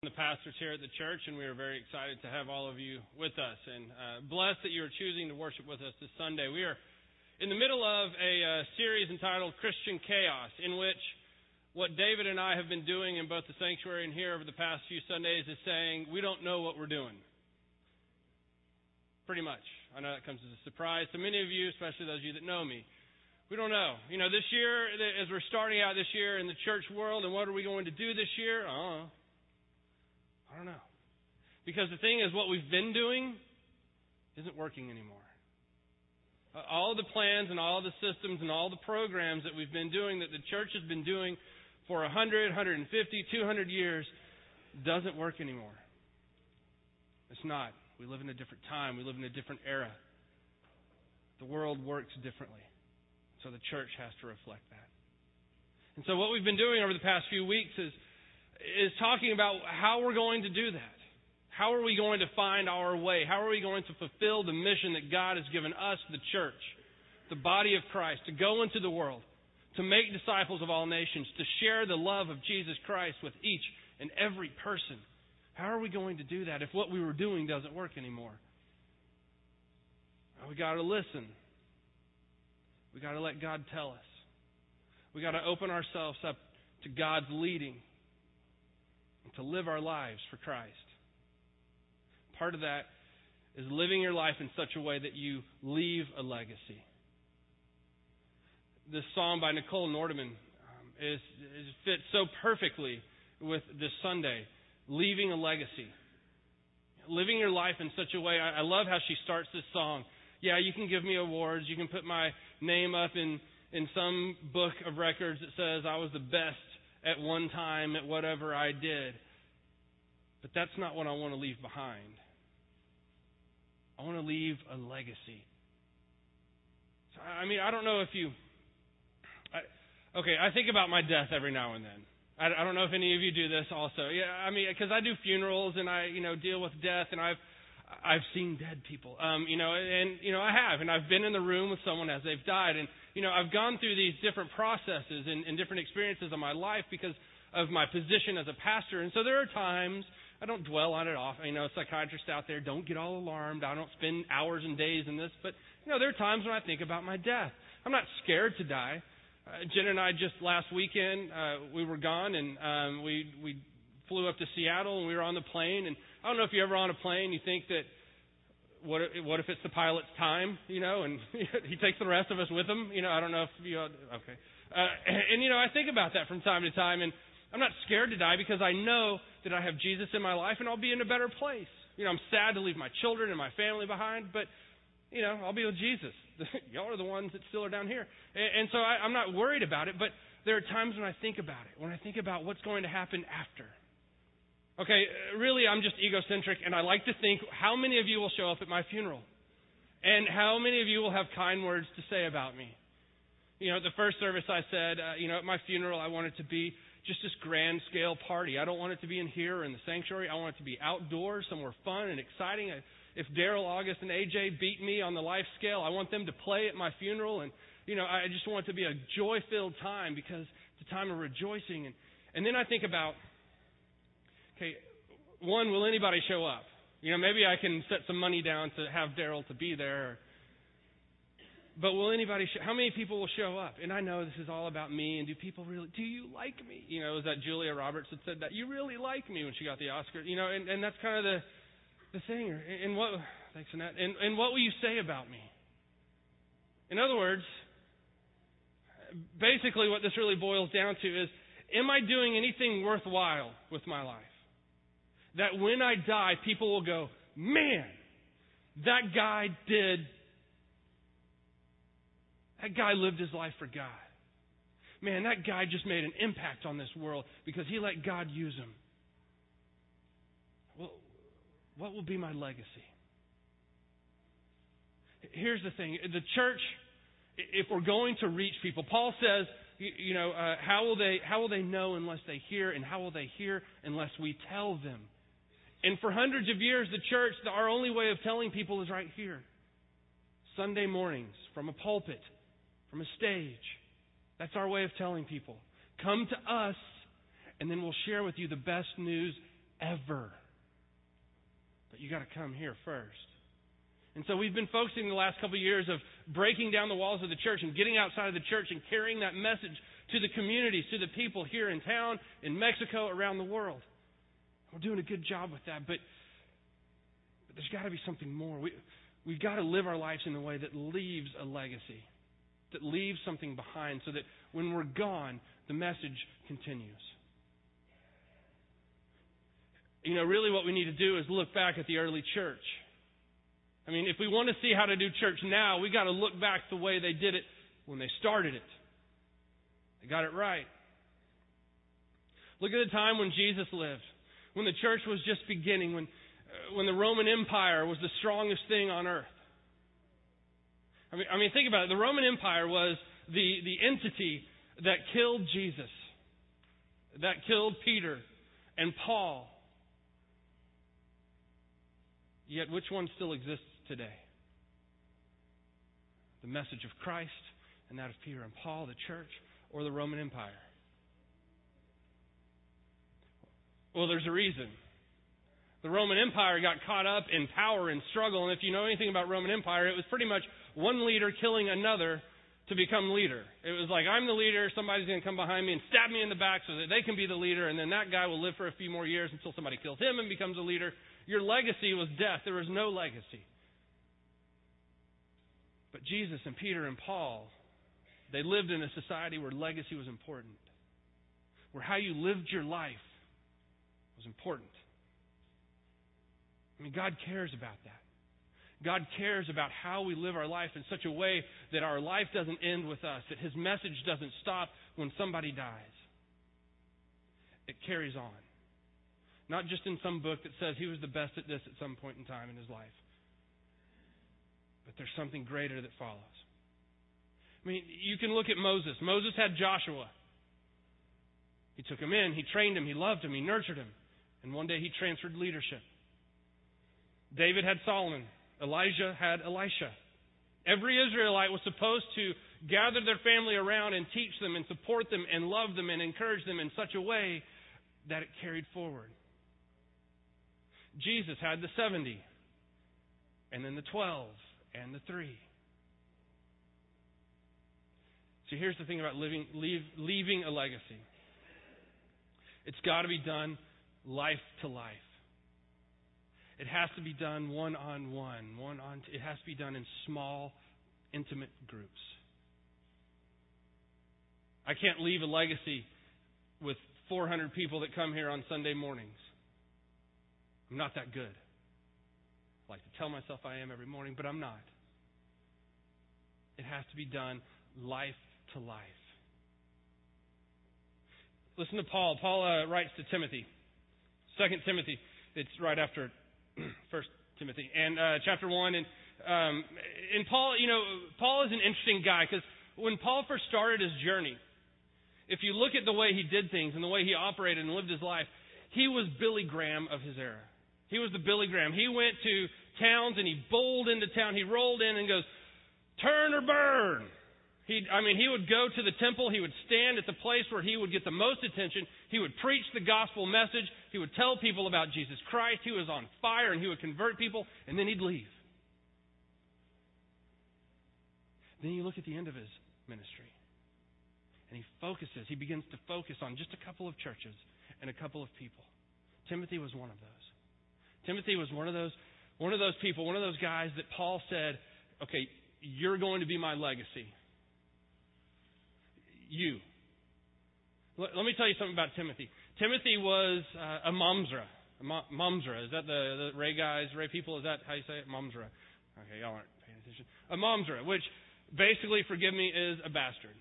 The pastors here at the church, and we are very excited to have all of you with us, and blessed that you are choosing to worship with us this Sunday. We are in the middle of a series entitled Christian Chaos, in which what David and I have been doing in both the sanctuary and here over the past few Sundays is saying, we don't know what we're doing. Pretty much. I know that comes as a surprise to many of you, especially those of you that know me. We don't know. You know, this year, as we're starting out this year in the church world, and what are we going to do this year? I don't know. Because the thing is, what we've been doing isn't working anymore. All the plans and all the systems and all the programs that we've been doing, that the church has been doing for 100, 150, 200 years, doesn't work anymore. It's not. We live in a different time. We live in a different era. The world works differently. So the church has to reflect that. And so what we've been doing over the past few weeks is talking about how we're going to do that. How are we going to find our way? How are we going to fulfill the mission that God has given us, the church, the body of Christ, to go into the world, to make disciples of all nations, to share the love of Jesus Christ with each and every person? How are we going to do that if what we were doing doesn't work anymore? Well, we got to listen. We got to let God tell us. We got to open ourselves up to God's leading and to live our lives for Christ. Part of that is living your life in such a way that you leave a legacy. This song by Nicole Nordeman fits so perfectly with this Sunday, leaving a legacy. Living your life in such a way, I love how she starts this song. Yeah, you can give me awards. You can put my name up in some book of records that says I was the best at one time at whatever I did. But that's not what I want to leave behind. I want to leave a legacy. So, I don't know if you... I think about my death every now and then. I don't know if any of you do this also. Yeah, because I do funerals and I, deal with death, and I've seen dead people, I have, and I've been in the room with someone as they've died. And, I've gone through these different processes and different experiences of my life because of my position as a pastor. And so there are times, I don't dwell on it often. Psychiatrists out there, don't get all alarmed. I don't spend hours and days in this. But, there are times when I think about my death. I'm not scared to die. Jen and I just last weekend, we were gone, and we flew up to Seattle, and we were on the plane. And I don't know if you're ever on a plane, you think that, what if it's the pilot's time, and he takes the rest of us with him? I don't know if you... Okay. I think about that from time to time, and I'm not scared to die because I know that I have Jesus in my life, and I'll be in a better place. I'm sad to leave my children and my family behind, but, I'll be with Jesus. Y'all are the ones that still are down here. And so I'm not worried about it, but there are times when I think about it, when I think about what's going to happen after. Okay, really, I'm just egocentric, and I like to think how many of you will show up at my funeral, and how many of you will have kind words to say about me. The first service I said, at my funeral, I want it to be just this grand scale party. I don't want it to be in here or in the sanctuary. I want it to be outdoors, somewhere fun and exciting. If Daryl, August, and AJ beat me on the life scale, I want them to play at my funeral, and I just want it to be a joy-filled time because it's a time of rejoicing. And then I think about, okay, one, will anybody show up? Maybe I can set some money down to have Daryl to be there. But will anybody how many people will show up? And I know this is all about me, and do you like me? It was that Julia Roberts that said that, you really like me, when she got the Oscar. And that's kind of the thing. And what, thanks Annette, and what will you say about me? In other words, basically what this really boils down to is, am I doing anything worthwhile with my life? That when I die, people will go, man, that guy lived his life for God. Man, that guy just made an impact on this world because he let God use him. Well, what will be my legacy? Here's the thing. The church, if we're going to reach people, Paul says, how will they know unless they hear, and how will they hear unless we tell them? And for hundreds of years, the church, our only way of telling people is right here. Sunday mornings, from a pulpit, from a stage. That's our way of telling people. Come to us, and then we'll share with you the best news ever. But you got to come here first. And so we've been focusing the last couple of years of breaking down the walls of the church and getting outside of the church and carrying that message to the communities, to the people here in town, in Mexico, around the world. We're doing a good job with that, but there's got to be something more. We've got to live our lives in a way that leaves a legacy, that leaves something behind so that when we're gone, the message continues. You know, really what we need to do is look back at the early church. I mean, if we want to see how to do church now, we got to look back the way they did it when they started it. They got it right. Look at the time when Jesus lived, when the church was just beginning, when the Roman Empire was the strongest thing on earth. I mean, think about it. The Roman Empire was the entity that killed Jesus, that killed Peter and Paul. Yet which one still exists today? The message of Christ and that of Peter and Paul, the church, or the Roman Empire? Well, there's a reason. The Roman Empire got caught up in power and struggle. And if you know anything about Roman Empire, it was pretty much one leader killing another to become leader. It was like, I'm the leader, somebody's going to come behind me and stab me in the back so that they can be the leader, and then that guy will live for a few more years until somebody kills him and becomes a leader. Your legacy was death. There was no legacy. But Jesus and Peter and Paul, they lived in a society where legacy was important, where how you lived your life was important. I mean, God cares about that. God cares about how we live our life in such a way that our life doesn't end with us, that His message doesn't stop when somebody dies. It carries on. Not just in some book that says he was the best at this at some point in time in his life. But there's something greater that follows. I mean, you can look at Moses. Moses had Joshua. He took him in. He trained him. He loved him. He nurtured him. And one day he transferred leadership. David had Solomon. Elijah had Elisha. Every Israelite was supposed to gather their family around and teach them and support them and love them and encourage them in such a way that it carried forward. Jesus had the 70, and then the 12, and the 3. So here's the thing about leaving a legacy. It's got to be done life to life. It has to be done one-on-one. It has to be done in small, intimate groups. I can't leave a legacy with 400 people that come here on Sunday mornings. I'm not that good. I like to tell myself I am every morning, but I'm not. It has to be done life to life. Listen to Paul. Paul writes to Timothy. 2 Timothy. It's right after 1 Timothy and chapter 1, and Paul, you know, Paul is an interesting guy because when Paul first started his journey, if you look at the way he did things and the way he operated and lived his life, he was Billy Graham of his era. He was the Billy Graham. He went to towns and he bowled into town. He rolled in and goes, "Turn or burn." He would go to the temple. He would stand at the place where he would get the most attention. He would preach the gospel message. He would tell people about Jesus Christ. He was on fire, and he would convert people, and then he'd leave. Then you look at the end of his ministry, and he focuses. He begins to focus on just a couple of churches and a couple of people. Timothy was one of those. Timothy was one of those people, one of those guys that Paul said, "Okay, you're going to be my legacy. You." Let me tell you something about Timothy. Timothy was a Mamzra. Mamzra, is that the Ray guys, Ray people? Is that how you say it? Mamzra. Okay, y'all aren't paying attention. A Mamzra, which basically, forgive me, is a bastard.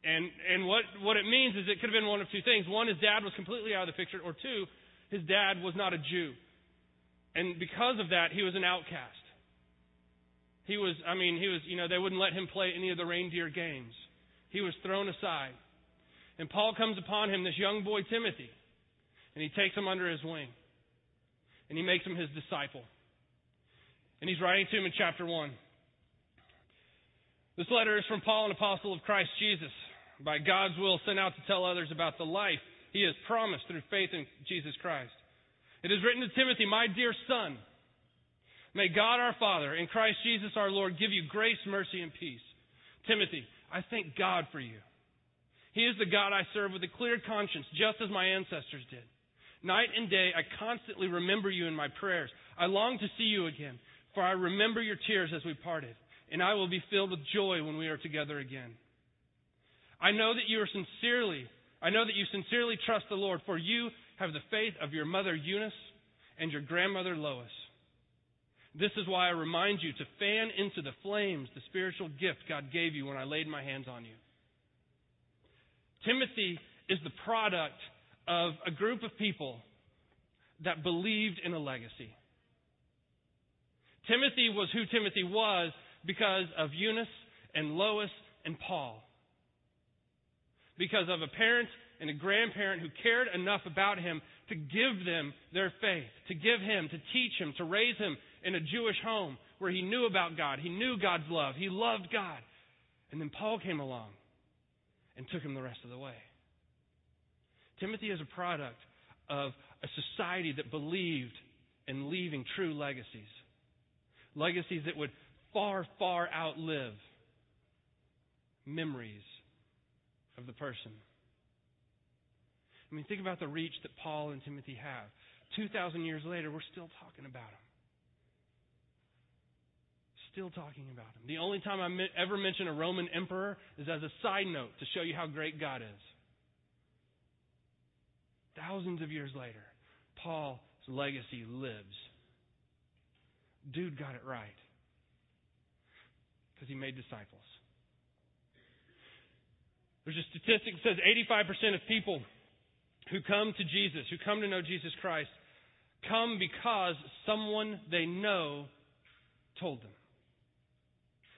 And what it means is it could have been one of two things. One, his dad was completely out of the picture. Or two, his dad was not a Jew. And because of that, he was an outcast. They wouldn't let him play any of the reindeer games. He was thrown aside. And Paul comes upon him, this young boy Timothy, and he takes him under his wing. And he makes him his disciple. And he's writing to him in chapter 1. This letter is from Paul, an apostle of Christ Jesus, by God's will sent out to tell others about the life He has promised through faith in Jesus Christ, It is written to Timothy, my dear son, may God our Father and Christ Jesus our Lord give you grace, mercy, and peace. Timothy, I thank God for you. He is the God I serve with a clear conscience, just as my ancestors did. Night and day, I constantly remember you in my prayers. I long to see you again, for I remember your tears as we parted, and I will be filled with joy when we are together again. I know that you sincerely trust the Lord, for you have the faith of your mother Eunice and your grandmother Lois. This is why I remind you to fan into the flames the spiritual gift God gave you when I laid my hands on you. Timothy is the product of a group of people that believed in a legacy. Timothy was who Timothy was because of Eunice and Lois and Paul. Because of a parent and a grandparent who cared enough about him to give them their faith, to give him, to teach him, to raise him in a Jewish home where he knew about God. He knew God's love. He loved God. And then Paul came along and took him the rest of the way. Timothy is a product of a society that believed in leaving true legacies. Legacies that would far, far outlive memories of the person. I mean, think about the reach that Paul and Timothy have. 2,000 years later, we're still talking about him. Still talking about him. The only time I ever mention a Roman emperor is as a side note to show you how great God is. Thousands of years later, Paul's legacy lives. Dude got it right. Because he made disciples. There's a statistic that says 85% of people who come to Jesus, who come to know Jesus Christ, come because someone they know told them.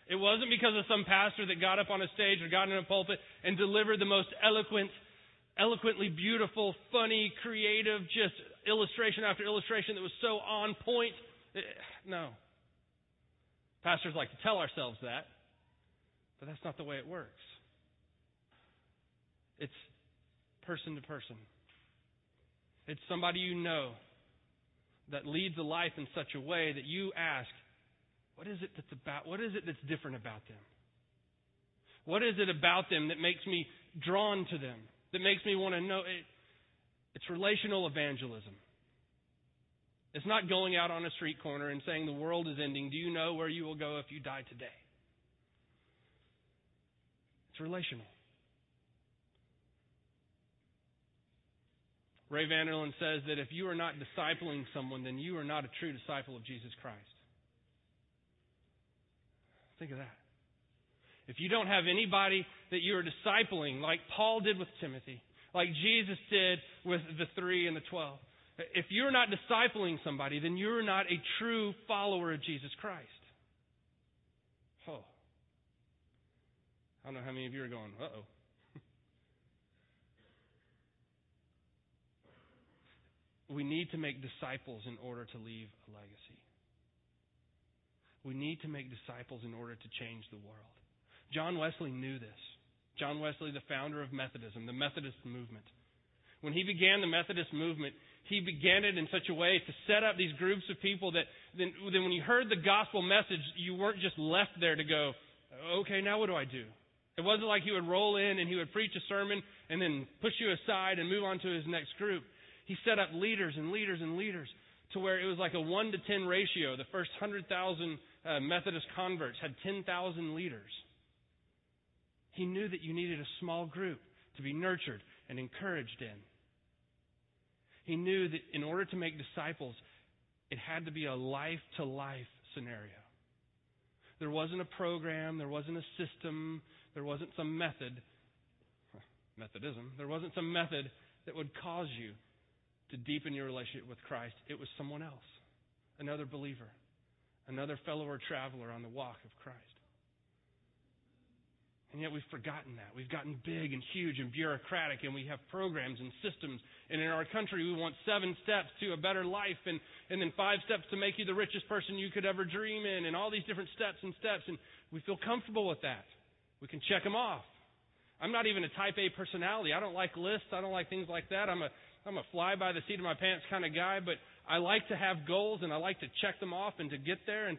It wasn't because of some pastor that got up on a stage or got in a pulpit and delivered the most eloquently beautiful, funny, creative, just illustration after illustration that was so on point. No. Pastors like to tell ourselves that, but that's not the way it works. It's person to person. It's somebody you know that leads a life in such a way that you ask, what is it that's different about them? What is it about them that makes me drawn to them? That makes me want to know it? It's relational evangelism. It's not going out on a street corner and saying the world is ending. Do you know where you will go if you die today? It's relational. Ray Vanderlyn says that if you are not discipling someone, then you are not a true disciple of Jesus Christ. Think of that. If you don't have anybody that you are discipling, like Paul did with Timothy, like Jesus did with the 3 and the 12, if you're not discipling somebody, then you're not a true follower of Jesus Christ. Oh. I don't know how many of you are going, uh-oh. We need to make disciples in order to leave a legacy. We need to make disciples in order to change the world. John Wesley knew this. John Wesley, the founder of Methodism, the Methodist movement. When he began the Methodist movement, he began it in such a way to set up these groups of people that then when you heard the gospel message, you weren't just left there to go, okay, now what do I do? It wasn't like he would roll in and he would preach a sermon and then push you aside and move on to his next group. He set up leaders and leaders and leaders to where it was like a 1-to-10 ratio. The first 100,000 Methodist converts had 10,000 leaders. He knew that you needed a small group to be nurtured and encouraged in. He knew that in order to make disciples, it had to be a life-to-life scenario. There wasn't a program. There wasn't a system. There wasn't some method. Methodism. There wasn't some method that would cause you to deepen your relationship with Christ. It was someone else, another believer, another fellow or traveler on the walk of Christ. And yet we've forgotten that. We've gotten big and huge and bureaucratic, and we have programs and systems. And in our country, we want 7 steps to a better life, and then 5 steps to make you the richest person you could ever dream in, and all these different steps. And we feel comfortable with that. We can check them off. I'm not even a type A personality. I don't like lists. I don't like things like that. I'm a I'm a fly by the seat of my pants kind of guy, but I like to have goals and I like to check them off and to get there. And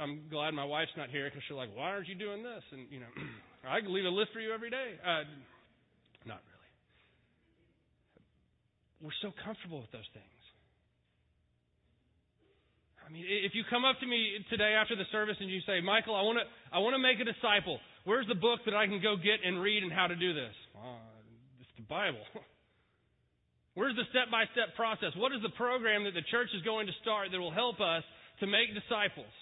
I'm glad my wife's not here because she's like, why aren't you doing this? And, you know, I can leave a list for you every day. Not really. We're so comfortable with those things. I mean, if you come up to me today after the service and you say, Michael, I want to make a disciple. Where's the book that I can go get and read and how to do this? It's the Bible. Where's the step-by-step process? What is the program that the church is going to start that will help us to make disciples?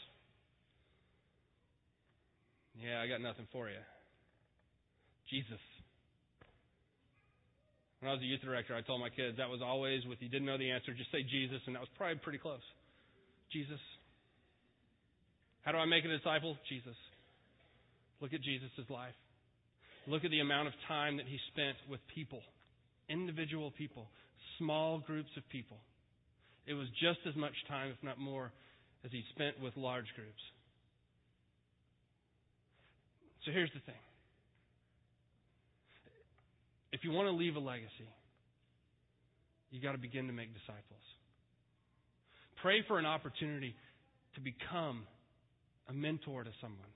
Yeah, I got nothing for you. Jesus. When I was a youth director, I told my kids that was always, if you didn't know the answer, just say Jesus, and that was probably pretty close. Jesus. How do I make a disciple? Jesus. Look at Jesus' life. Look at the amount of time that he spent with people, individual people, small groups of people. It was just as much time, if not more, as he spent with large groups. So here's the thing. If you want to leave a legacy, you've got to begin to make disciples. Pray for an opportunity to become a mentor to someone.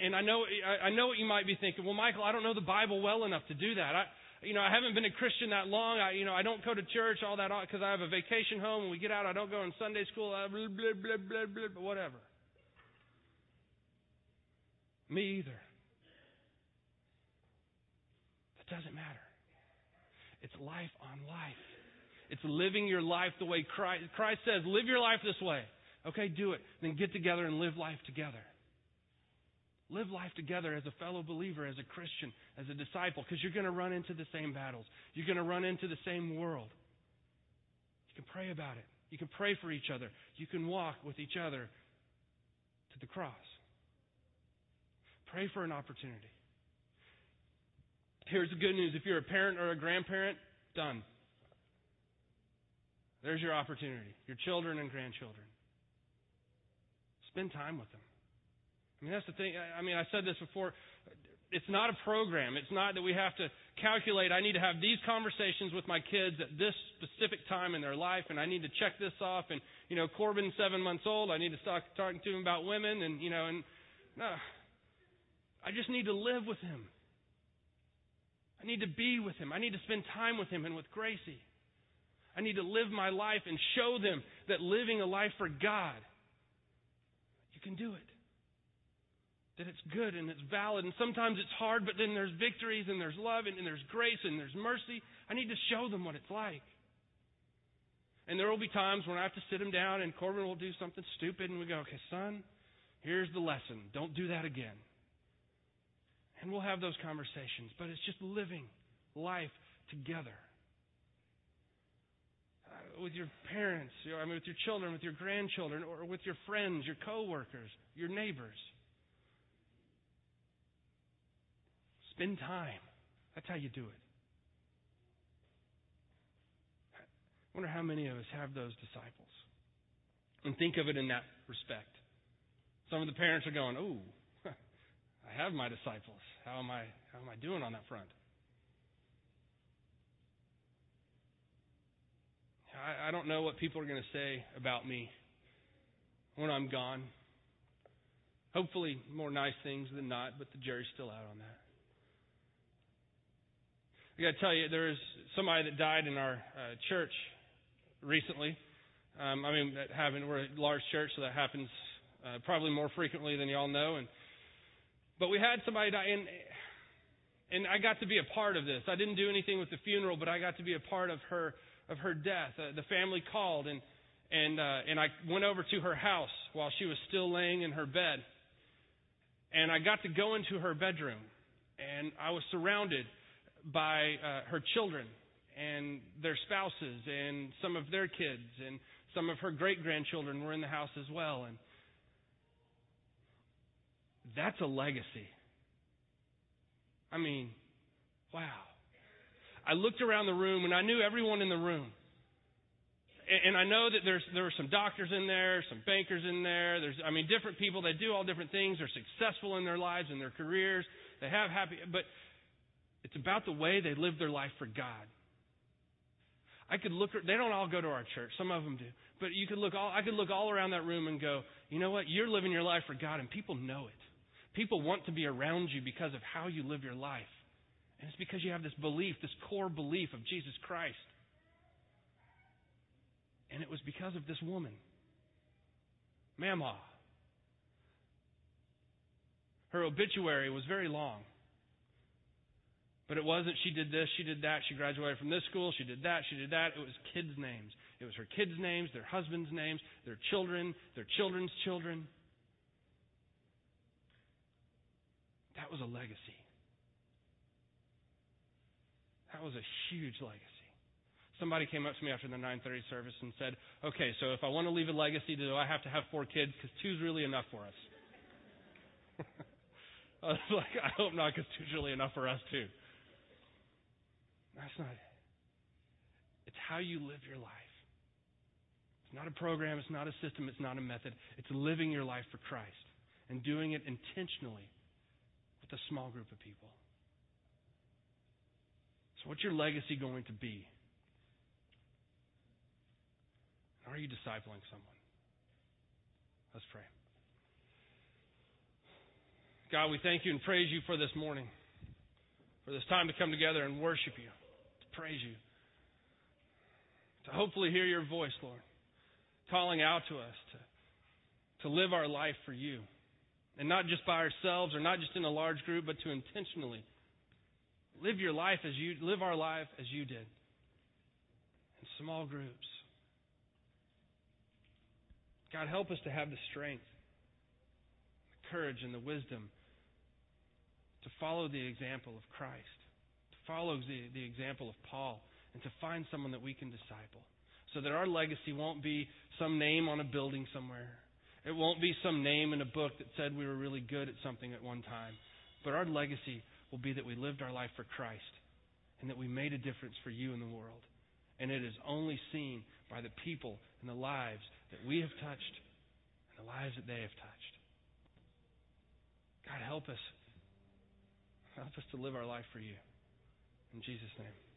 And I know what you might be thinking. Well, Michael, I don't know the Bible well enough to do that. I haven't been a Christian that long. I don't go to church all that because I have a vacation home. When we get out, I don't go on Sunday school. Blah, blah, blah, blah, blah, but whatever. Me either. That doesn't matter. It's life on life. It's living your life the way Christ says, live your life this way. Okay, do it. Then get together and live life together. Live life together as a fellow believer, as a Christian, as a disciple, because you're going to run into the same battles. You're going to run into the same world. You can pray about it. You can pray for each other. You can walk with each other to the cross. Pray for an opportunity. Here's the good news. If you're a parent or a grandparent, done. There's your opportunity, your children and grandchildren. Spend time with them. I mean, that's the thing. I mean, I said this before. It's not a program. It's not that we have to calculate, I need to have these conversations with my kids at this specific time in their life, and I need to check this off. And, you know, Corbin, 7 months old, I need to start talking to him about women. And, you know, and no, I just need to live with him. I need to be with him. I need to spend time with him and with Gracie. I need to live my life and show them that living a life for God, you can do it. That it's good and it's valid. And sometimes it's hard, but then there's victories and there's love and there's grace and there's mercy. I need to show them what it's like. And there will be times when I have to sit them down and Corbin will do something stupid and we go, okay, son, here's the lesson. Don't do that again. And we'll have those conversations. But it's just living life together. With your parents, with your children, with your grandchildren, or with your friends, your coworkers, your neighbors. Spend time. That's how you do it. I wonder how many of us have those disciples. And think of it in that respect. Some of the parents are going, "Ooh, I have my disciples. How am I doing on that front?" I don't know what people are going to say about me when I'm gone. Hopefully more nice things than not, but the jury's still out on that. I got to tell you, there is somebody that died in our church recently. We're a large church, so that happens probably more frequently than y'all know. But we had somebody die, and I got to be a part of this. I didn't do anything with the funeral, but I got to be a part of her death. The family called and I went over to her house while she was still laying in her bed. And I got to go into her bedroom and I was surrounded by her children and their spouses and some of their kids and some of her great-grandchildren were in the house as well. And that's a legacy. I mean, wow. I looked around the room and I knew everyone in the room. And I know that there were some doctors in there, some bankers in there. There's different people. They do all different things. They're successful in their lives and their careers. They have happy. But It's about the way they live their life for God. I could look. They don't all go to our church. Some of them do. But you could look. I could look all around that room and go, you know what? You're living your life for God, and people know it. People want to be around you because of how you live your life. And it's because you have this belief, this core belief of Jesus Christ. And it was because of this woman, Mama. Her obituary was very long. But it wasn't, she did this, she did that, she graduated from this school, she did that, she did that. It was kids' names. It was her kids' names, their husbands' names, their children's children. That was a legacy. That was a huge legacy. Somebody came up to me after the 9:30 service and said, okay, so if I want to leave a legacy, do I have to have 4 kids? Because 2's really enough for us. I was like, I hope not, because 2's really enough for us too. That's not it. It's how you live your life. It's not a program. It's not a system. It's not a method. It's living your life for Christ and doing it intentionally with a small group of people. So what's your legacy going to be? Are you discipling someone? Let's pray. God, we thank you and praise you for this morning, for this time to come together and worship you, to praise you, to hopefully hear your voice, Lord, calling out to us to live our life for you, and not just by ourselves or not just in a large group, but to intentionally live your life as you live our life as you did in small groups. God, help us to have the strength, the courage, and the wisdom to follow the example of Christ, to follow the example of Paul, and to find someone that we can disciple so that our legacy won't be some name on a building somewhere. It won't be some name in a book that said we were really good at something at one time. But our legacy will be that we lived our life for Christ and that we made a difference for you in the world. And it is only seen by the people and the lives that we have touched and the lives that they have touched. God, help us. Help us to live our life for you. In Jesus' name.